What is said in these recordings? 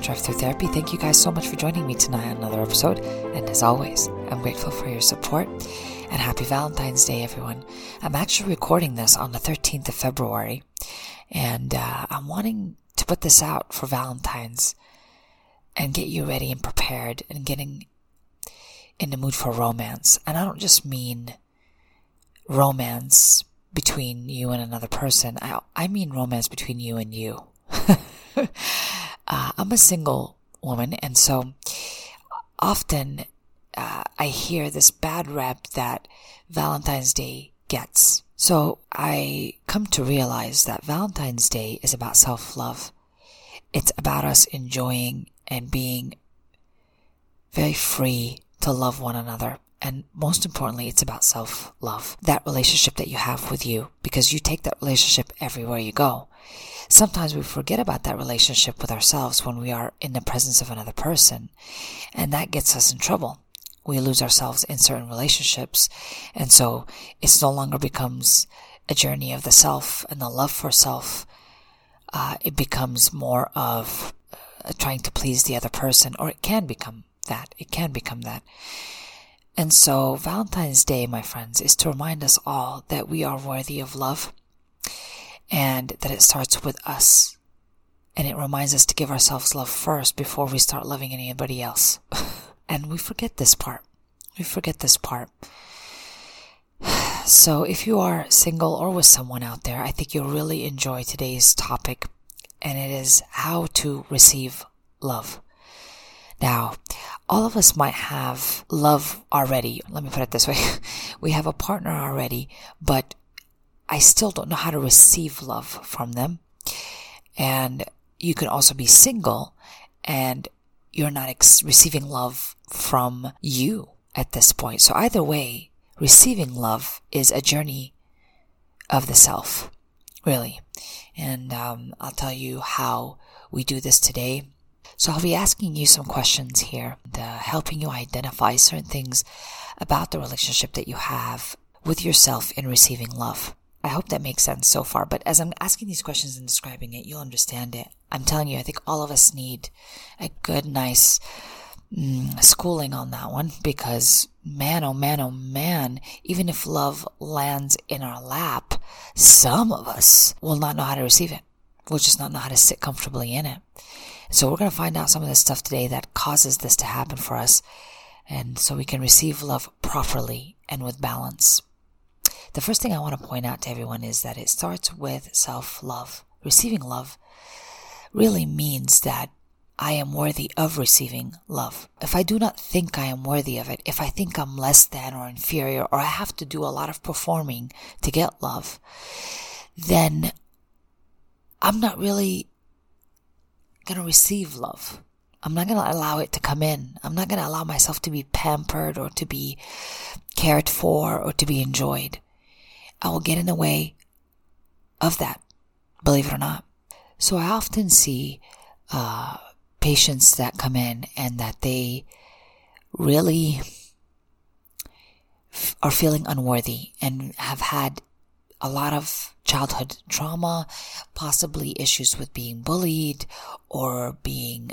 Drive-Thru Therapy. Thank you guys so much for joining me tonight on another episode, and as always, I'm grateful for your support, and happy Valentine's Day, everyone. I'm actually recording this on the 13th of February, and I'm wanting to put this out for Valentine's and get you ready and prepared and getting in the mood for romance. And I don't just mean romance between you and another person. I mean romance between you and you. I'm a single woman, and so often I hear this bad rep that Valentine's Day gets. So I come to realize that Valentine's Day is about self-love. It's about us enjoying and being very free to love one another. And most importantly, it's about self-love, that relationship that you have with you, because you take that relationship everywhere you go. Sometimes we forget about that relationship with ourselves when we are in the presence of another person, and that gets us in trouble. We lose ourselves in certain relationships, and so it no longer becomes a journey of the self and the love for self. It becomes more of trying to please the other person, or it can become that. And so Valentine's Day, my friends, is to remind us all that we are worthy of love and that it starts with us. And it reminds us to give ourselves love first before we start loving anybody else. And we forget this part. So if you are single or with someone out there, I think you'll really enjoy today's topic, and it is how to receive love. Now, all of us might have love already. Let me put it this way. We have a partner already, but I still don't know how to receive love from them. And you can also be single and you're not receiving love from you at this point. So either way, receiving love is a journey of the self, really. And I'll tell you how we do this today. So I'll be asking you some questions here, helping you identify certain things about the relationship that you have with yourself in receiving love. I hope that makes sense so far, but as I'm asking these questions and describing it, you'll understand it. I'm telling you, I think all of us need a good, nice schooling on that one, because man, oh man, oh man, even if love lands in our lap, some of us will not know how to receive it. We'll just not know how to sit comfortably in it. So we're going to find out some of the stuff today that causes this to happen for us, and so we can receive love properly and with balance. The first thing I want to point out to everyone is that it starts with self-love. Receiving love really means that I am worthy of receiving love. If I do not think I am worthy of it, if I think I'm less than or inferior, or I have to do a lot of performing to get love, then I'm not really going to receive love. I'm not going to allow it to come in. I'm not going to allow myself to be pampered or to be cared for or to be enjoyed. I will get in the way of that, believe it or not. So I often see patients that come in and that they really are feeling unworthy and have had a lot of childhood trauma, possibly issues with being bullied or being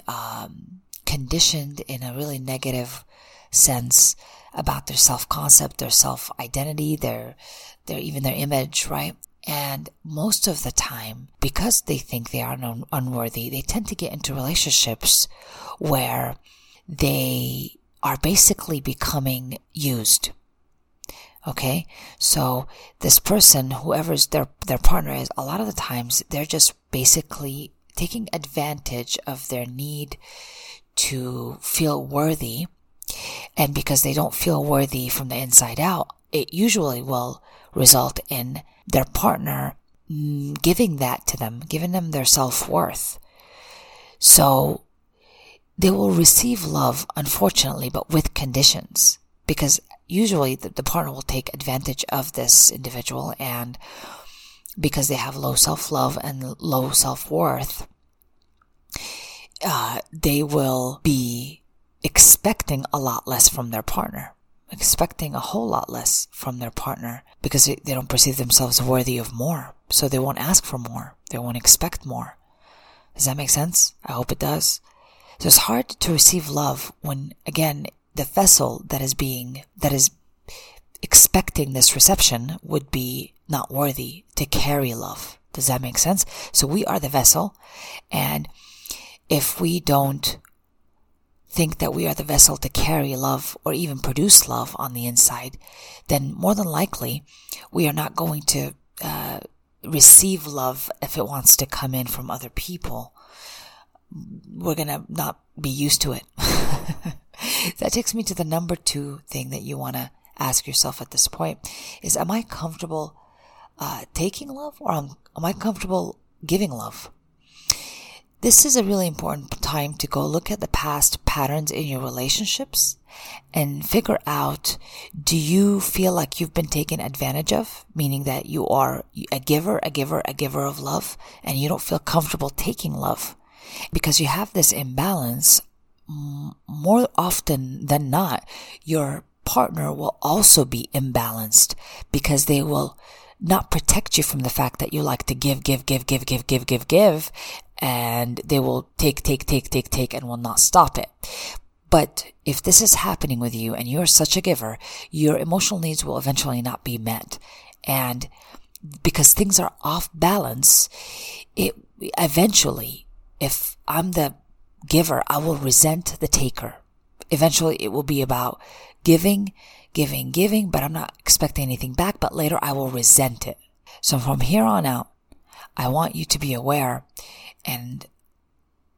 conditioned in a really negative sense about their self-concept, their self-identity, their even their image, right? And most of the time, because they think they are unworthy, they tend to get into relationships where they are basically becoming used. Okay, so this person, whoever's their partner is, a lot of the times they're just basically taking advantage of their need to feel worthy. And because they don't feel worthy from the inside out, it usually will result in their partner giving that to them, giving them their self-worth. So they will receive love, unfortunately, but with conditions, because usually the partner will take advantage of this individual, and because they have low self-love and low self-worth, they will be expecting a lot less from their partner, expecting a whole lot less from their partner, because they don't perceive themselves worthy of more. So they won't ask for more. They won't expect more. Does that make sense? I hope it does. So it's hard to receive love when, again, the vessel that is expecting this reception would be not worthy to carry love. Does that make sense? So we are the vessel, and if we don't think that we are the vessel to carry love or even produce love on the inside, then more than likely we are not going to receive love if it wants to come in from other people. We're going to not be used to it. That takes me to the number 2 thing that you want to ask yourself at this point is, am I comfortable taking love, or am I comfortable giving love? This is a really important time to go look at the past patterns in your relationships and figure out, do you feel like you've been taken advantage of, meaning that you are a giver of love and you don't feel comfortable taking love because you have this imbalance. More often than not, your partner will also be imbalanced because they will not protect you from the fact that you like to give, and they will take, and will not stop it. But if this is happening with you and you're such a giver, your emotional needs will eventually not be met. And because things are off balance, it eventually, if I'm the giver, I will resent the taker. Eventually it will be about giving, but I'm not expecting anything back, but later I will resent it. So from here on out, I want you to be aware and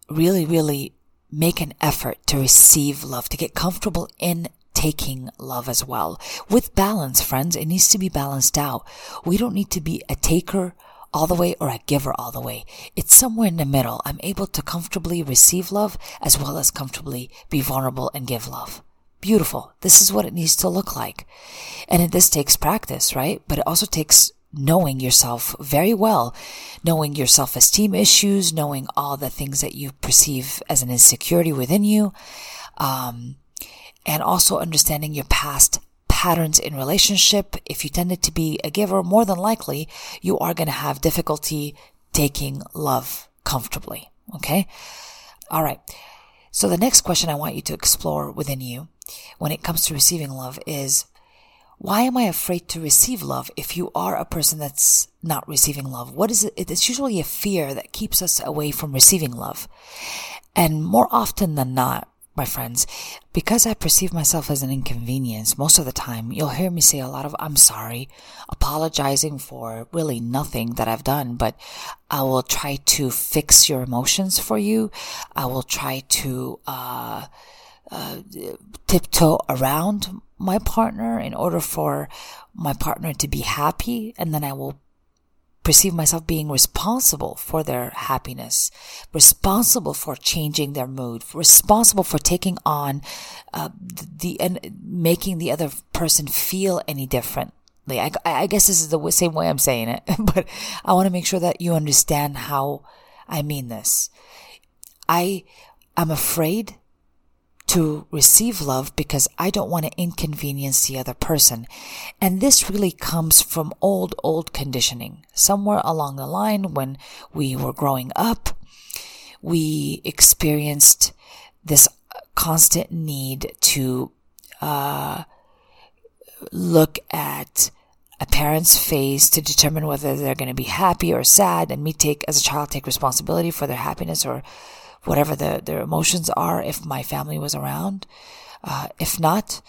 really, really make an effort to receive love, to get comfortable in taking love as well. With balance, friends, it needs to be balanced out. We don't need to be a taker all the way or a giver all the way. It's somewhere in the middle. I'm able to comfortably receive love as well as comfortably be vulnerable and give love. Beautiful. This is what it needs to look like. And this takes practice, right? But it also takes knowing yourself very well, knowing your self-esteem issues, knowing all the things that you perceive as an insecurity within you, and also understanding your past patterns in relationship. If you tended to be a giver, more than likely you are going to have difficulty taking love comfortably. Okay? All right. So the next question I want you to explore within you when it comes to receiving love is, why am I afraid to receive love? If you are a person that's not receiving love, what is it? It's usually a fear that keeps us away from receiving love. And more often than not, my friends, because I perceive myself as an inconvenience most of the time, you'll hear me say a lot of I'm sorry, apologizing for really nothing that I've done, but I will try to fix your emotions for you. I will try to tiptoe around my partner in order for my partner to be happy, and then I will perceive myself being responsible for their happiness, responsible for changing their mood, responsible for taking on and making the other person feel any differently. I guess this is the same way I'm saying it, but I want to make sure that you understand how I mean this. I am afraid to receive love because I don't want to inconvenience the other person. And this really comes from old conditioning. Somewhere along the line when we were growing up, we experienced this constant need to look at a parent's face to determine whether they're going to be happy or sad, and as a child, take responsibility for their happiness or whatever their emotions are if my family was around. If not,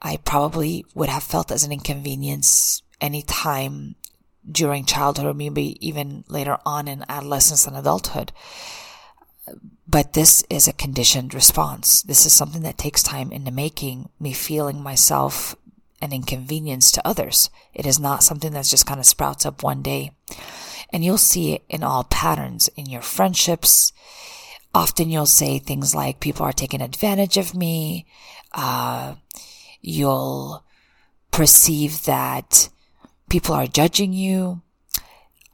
I probably would have felt as an inconvenience any time during childhood, or maybe even later on in adolescence and adulthood. But this is a conditioned response. This is something that takes time in the making, me feeling myself an inconvenience to others. It is not something that's just kind of sprouts up one day. And you'll see it in all patterns, in your friendships. Often you'll say things like, people are taking advantage of me. You'll perceive that people are judging you.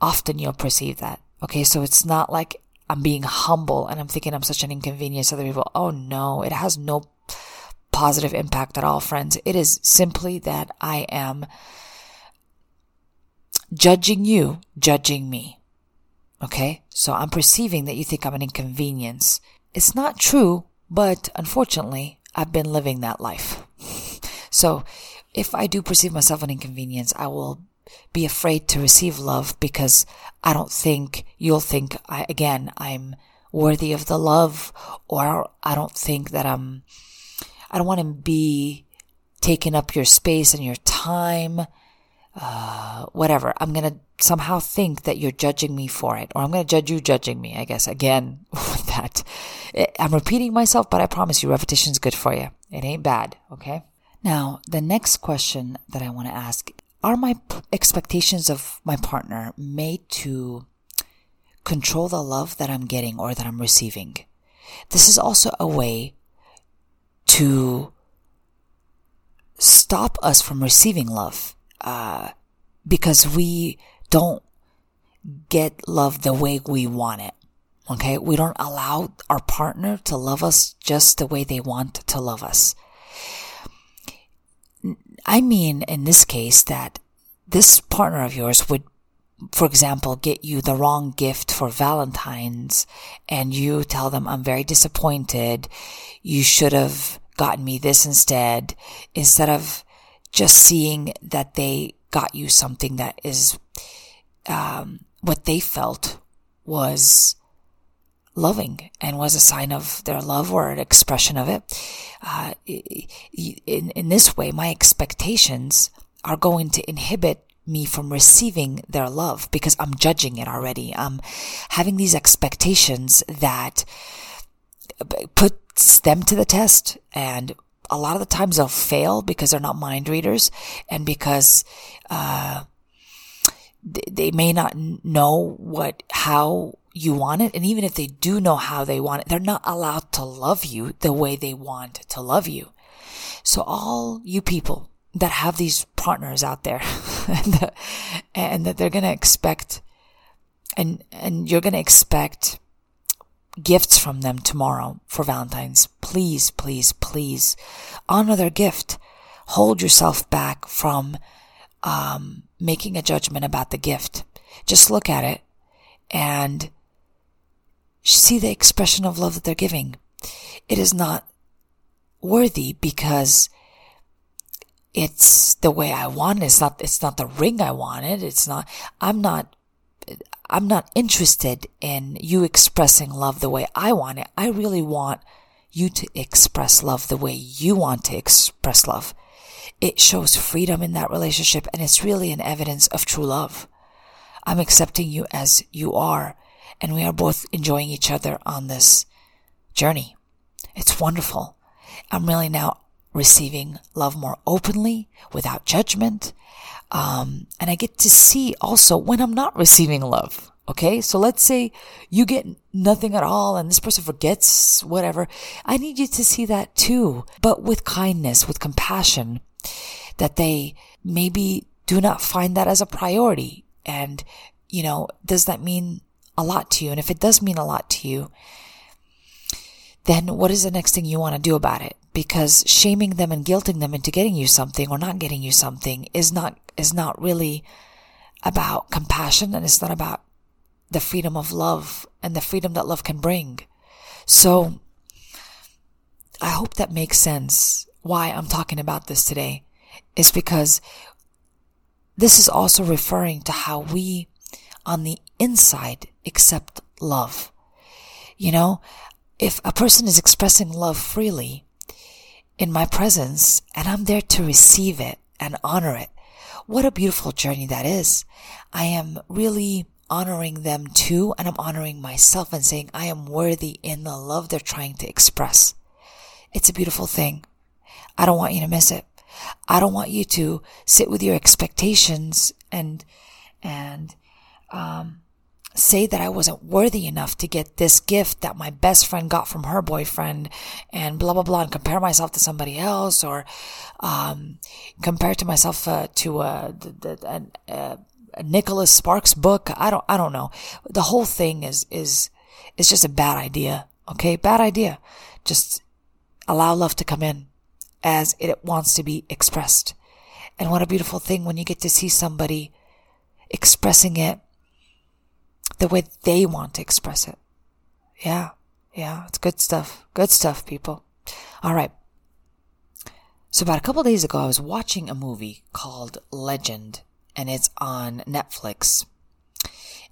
Often you'll perceive that. Okay, so it's not like I'm being humble and I'm thinking I'm such an inconvenience to other people. Oh no, it has no positive impact at all, friends. It is simply that I am judging you, judging me. Okay? So I'm perceiving that you think I'm an inconvenience. It's not true, but unfortunately, I've been living that life. So if I do perceive myself an inconvenience, I will be afraid to receive love because I don't think you'll think I'm worthy of the love, or I don't think that I don't want to be taking up your space and your time, whatever. I'm going to somehow think that you're judging me for it, or I'm going to judge you judging me, I guess. Again, with that, I'm repeating myself, but I promise you repetition's good for you. It ain't bad. Okay. Now, the next question that I want to ask, are my expectations of my partner made to control the love that I'm getting or that I'm receiving? This is also a way to stop us from receiving love, because we don't get love the way we want it. Okay? We don't allow our partner to love us just the way they want to love us. I mean, in this case, that this partner of yours would, for example, get you the wrong gift for Valentine's, and you tell them, I'm very disappointed. You should have gotten me this instead, instead of just seeing that they got you something that is what they felt was loving and was a sign of their love or an expression of it. In this way, my expectations are going to inhibit me from receiving their love because I'm judging it already. I'm having these expectations that puts them to the test, and a lot of the times they'll fail because they're not mind readers and because they may not know how you want it. And even if they do know how they want it, they're not allowed to love you the way they want to love you. So all you people that have these partners out there and that they're going to expect, and you're going to expect gifts from them tomorrow for Valentine's, please, please, please honor their gift. Hold yourself back from making a judgment about the gift. Just look at it and see the expression of love that they're giving. It is not worthy because it's the way I want it. It's not the ring I wanted. I'm not interested in you expressing love the way I want it. I really want you to express love the way you want to express love. It shows freedom in that relationship, and it's really an evidence of true love. I'm accepting you as you are, and we are both enjoying each other on this journey. It's wonderful. I'm really now receiving love more openly, without judgment. And I get to see also when I'm not receiving love. Okay. So let's say you get nothing at all and this person forgets whatever. I need you to see that too, but with kindness, with compassion, that they maybe do not find that as a priority. And, you know, does that mean a lot to you? And if it does mean a lot to you, then what is the next thing you want to do about it? Because shaming them and guilting them into getting you something or not getting you something is not really about compassion, and it's not about the freedom of love and the freedom that love can bring. So I hope that makes sense. Why I'm talking about this today is because this is also referring to how we, on the inside, accept love. You know, if a person is expressing love freely in my presence and I'm there to receive it and honor it, what a beautiful journey that is. I am really honoring them too, and I'm honoring myself and saying I am worthy in the love they're trying to express. It's a beautiful thing. I don't want you to miss it. I don't want you to sit with your expectations and say that I wasn't worthy enough to get this gift that my best friend got from her boyfriend and blah, blah, blah, and compare myself to somebody else, or compare to myself to a Nicholas Sparks book. I don't know. The whole thing is It's just a bad idea. Okay, bad idea. Just allow love to come in as it wants to be expressed. And what a beautiful thing when you get to see somebody expressing it the way they want to express it. Yeah, it's good stuff. Good stuff, people. All right. So about a couple days ago, I was watching a movie called Legend, and it's on Netflix.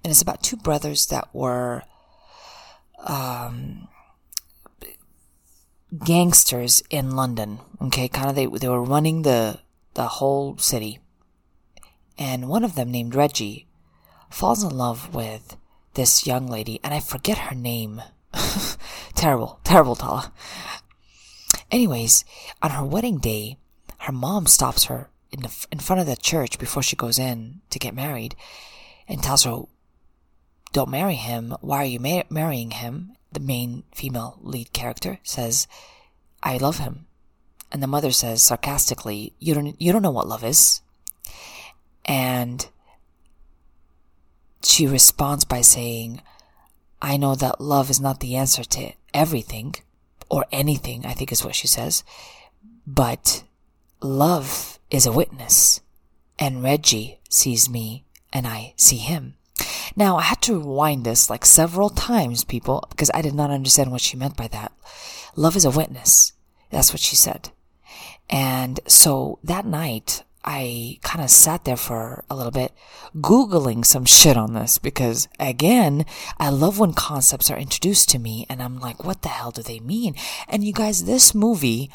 And it's about two brothers that were gangsters in London. Okay, kind of they were running the whole city. And one of them, named Reggie, falls in love with this young lady, and I forget her name. Terrible, Tala. Anyways, on her wedding day, her mom stops her in front of the church before she goes in to get married and tells her, don't marry him. Why are you marrying him? The main female lead character says, I love him. And the mother says sarcastically, you don't know what love is. And she responds by saying, I know that love is not the answer to everything. Or anything, I think is what she says. But love is a witness. And Reggie sees me and I see him. Now, I had to rewind this like several times, people, because I did not understand what she meant by that. Love is a witness. That's what she said. And so that night, I kind of sat there for a little bit, Googling some shit on this because, again, I love when concepts are introduced to me and I'm like, what the hell do they mean? And you guys, this movie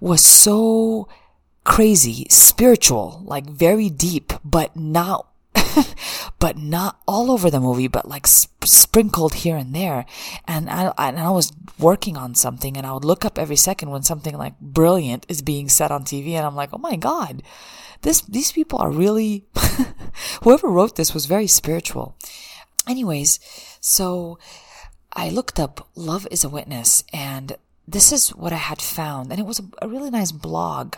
was so crazy, spiritual, like very deep, but not all over the movie, but like sprinkled here and there. And I was working on something and I would look up every second when something like brilliant is being said on TV. And I'm like, oh my God, these people are really, whoever wrote this was very spiritual. Anyways, so I looked up Love is a Witness, and this is what I had found. And it was a really nice blog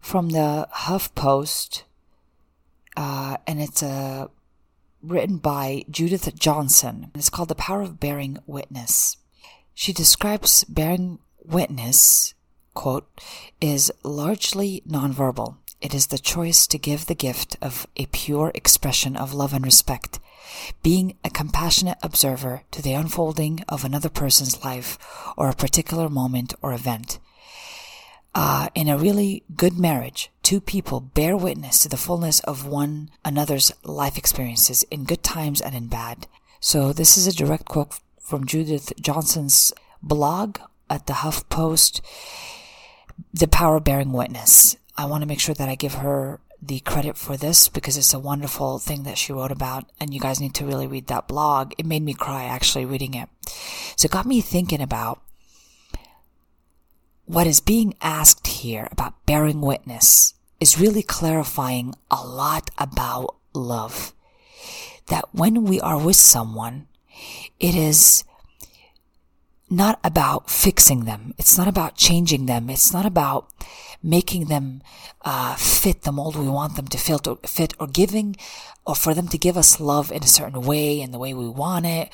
from the HuffPost. And it's written by Judith Johnson. It's called The Power of Bearing Witness. She describes bearing witness, quote, is largely nonverbal. It is the choice to give the gift of a pure expression of love and respect, being a compassionate observer to the unfolding of another person's life or a particular moment or event. In a really good marriage, two people bear witness to the fullness of one another's life experiences in good times and in bad. So this is a direct quote from Judith Johnson's blog at the HuffPost, The Power of Bearing Witness. I want to make sure that I give her the credit for this because it's a wonderful thing that she wrote about, and you guys need to really read that blog. It made me cry actually reading it. So it got me thinking about what is being asked here about bearing witness is really clarifying a lot about love. That when we are with someone, it is not about fixing them. It's not about changing them. It's not about making them fit the mold we want them to fit, or giving, or for them to give us love in a certain way and the way we want it.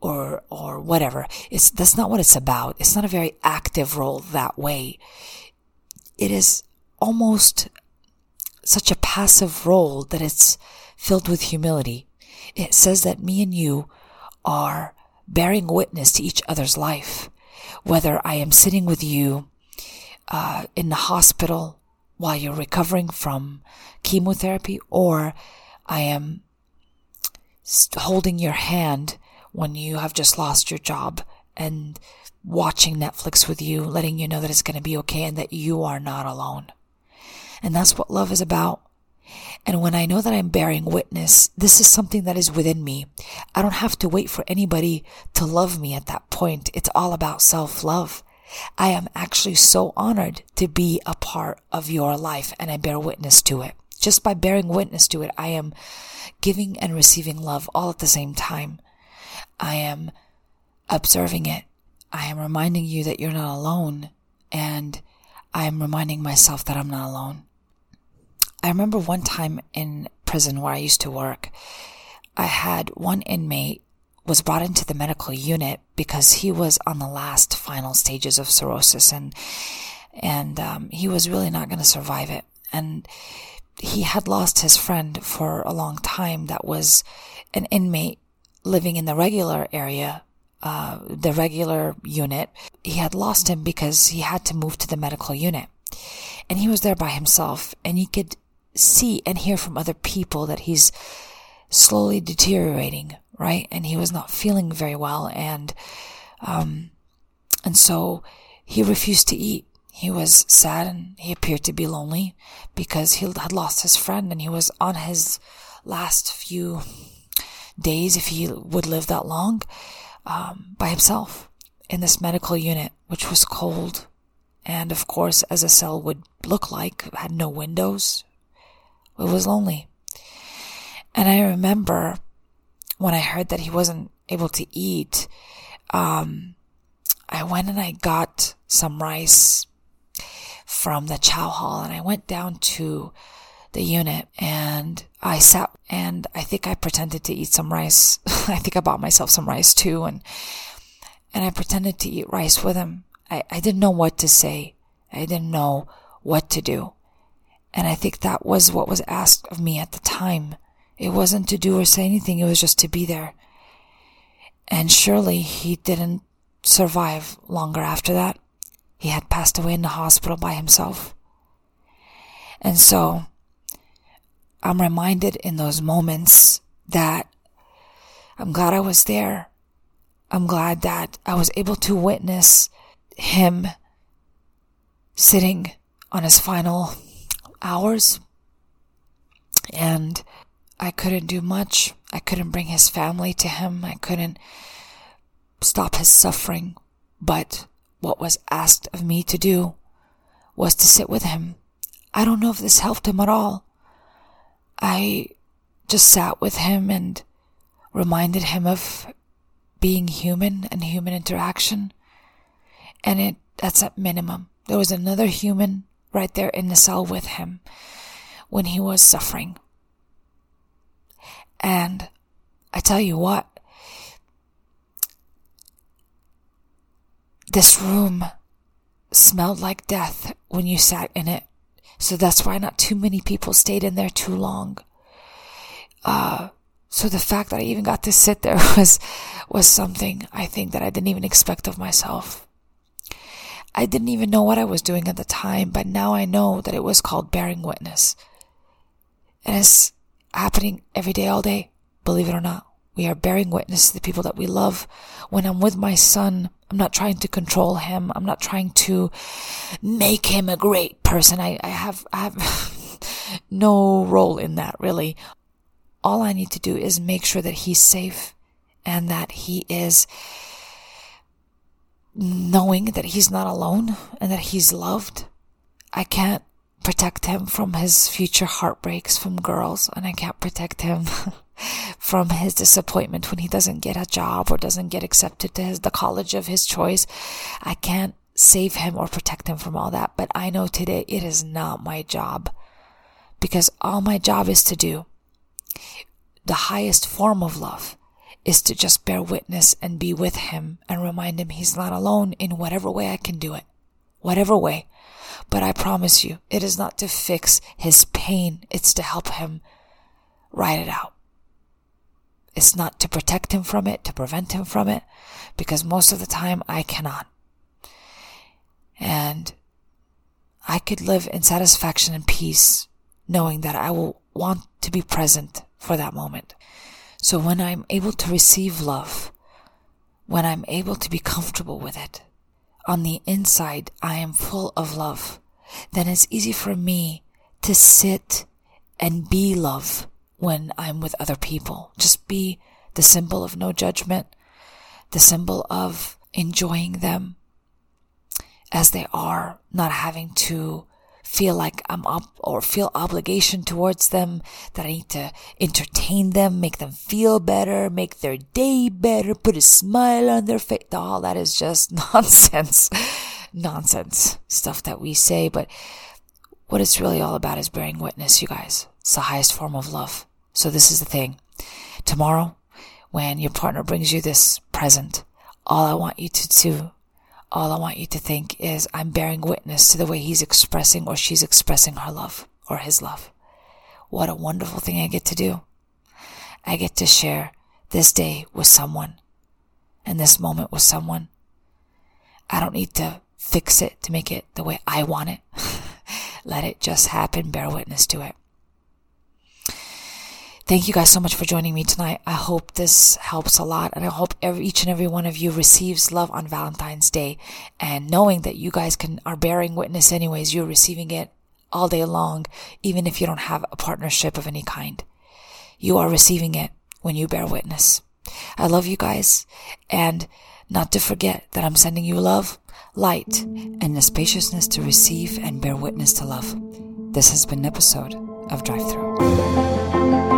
Or whatever. That's not what it's about. It's not a very active role that way. It is almost such a passive role that it's filled with humility. It says that me and you are bearing witness to each other's life. Whether I am sitting with you in the hospital while you're recovering from chemotherapy, or I am holding your hand when you have just lost your job and watching Netflix with you, letting you know that it's going to be okay and that you are not alone. And that's what love is about. And when I know that I'm bearing witness, this is something that is within me. I don't have to wait for anybody to love me at that point. It's all about self-love. I am actually so honored to be a part of your life, and I bear witness to it. Just by bearing witness to it, I am giving and receiving love all at the same time. I am observing it. I am reminding you that you're not alone. And I am reminding myself that I'm not alone. I remember one time in prison where I used to work, I had one inmate was brought into the medical unit because he was on the last final stages of cirrhosis, and he was really not going to survive it. And he had lost his friend for a long time that was an inmate living in the regular area, the regular unit. He had lost him because he had to move to the medical unit. And he was there by himself, and he could see and hear from other people that he's slowly deteriorating, right? And he was not feeling very well, and so he refused to eat. He was sad, and he appeared to be lonely because he had lost his friend, and he was on his last few days, if he would live that long, by himself in this medical unit, which was cold. And of course, as a cell would look like, had no windows. It was lonely. And I remember when I heard that he wasn't able to eat, I went and I got some rice from the chow hall, and I went down to the unit and I sat, and I think I pretended to eat some rice. I think I bought myself some rice too, and I pretended to eat rice with him. I didn't know what to say. I didn't know what to do. And I think that was what was asked of me at the time. It wasn't to do or say anything. It was just to be there. And surely he didn't survive longer after that. He had passed away in the hospital by himself. And so I'm reminded in those moments that I'm glad I was there. I'm glad that I was able to witness him sitting on his final hours, and I couldn't do much. I couldn't bring his family to him. I couldn't stop his suffering, but what was asked of me to do was to sit with him. I don't know if this helped him at all. I just sat with him and reminded him of being human and human interaction. And that's at minimum. There was another human right there in the cell with him when he was suffering. And I tell you what, this room smelled like death when you sat in it. So that's why not too many people stayed in there too long. So the fact that I even got to sit there was something, I think, that I didn't even expect of myself. I didn't even know what I was doing at the time, but now I know that it was called bearing witness. And it's happening every day, all day, believe it or not. We are bearing witness to the people that we love. When I'm with my son, I'm not trying to control him. I'm not trying to make him a great person. I have no role in that, really. All I need to do is make sure that he's safe and that he is knowing that he's not alone and that he's loved. I can't protect him from his future heartbreaks from girls, and I can't protect him from his disappointment when he doesn't get a job or doesn't get accepted to the college of his choice. I can't save him or protect him from all that, but I know today it is not my job, because all my job is to do, the highest form of love, is to just bear witness and be with him and remind him he's not alone in whatever way I can do it. Whatever way. But I promise you, it is not to fix his pain. It's to help him ride it out. It's not to protect him from it, to prevent him from it, because most of the time I cannot. And I could live in satisfaction and peace knowing that I will want to be present for that moment. So when I'm able to receive love, when I'm able to be comfortable with it, on the inside I am full of love, then it's easy for me to sit and be love when I'm with other people. Just be the symbol of no judgment, the symbol of enjoying them as they are, not having to feel like I'm up or feel obligation towards them, that I need to entertain them, make them feel better, make their day better, put a smile on their face. All that is just nonsense. Nonsense. Stuff that we say, but what it's really all about is bearing witness, you guys. It's the highest form of love. So this is the thing. Tomorrow, when your partner brings you this present, all I want you to do, all I want you to think is, I'm bearing witness to the way he's expressing or she's expressing her love or his love. What a wonderful thing I get to do. I get to share this day with someone and this moment with someone. I don't need to fix it to make it the way I want it. Let it just happen. Bear witness to it. Thank you guys so much for joining me tonight. I hope this helps a lot, and I hope each and every one of you receives love on Valentine's Day, and knowing that you guys are bearing witness anyways, you're receiving it all day long, even if you don't have a partnership of any kind. You are receiving it when you bear witness. I love you guys, and not to forget that I'm sending you love, light, and the spaciousness to receive and bear witness to love. This has been an episode of Drive-Thru.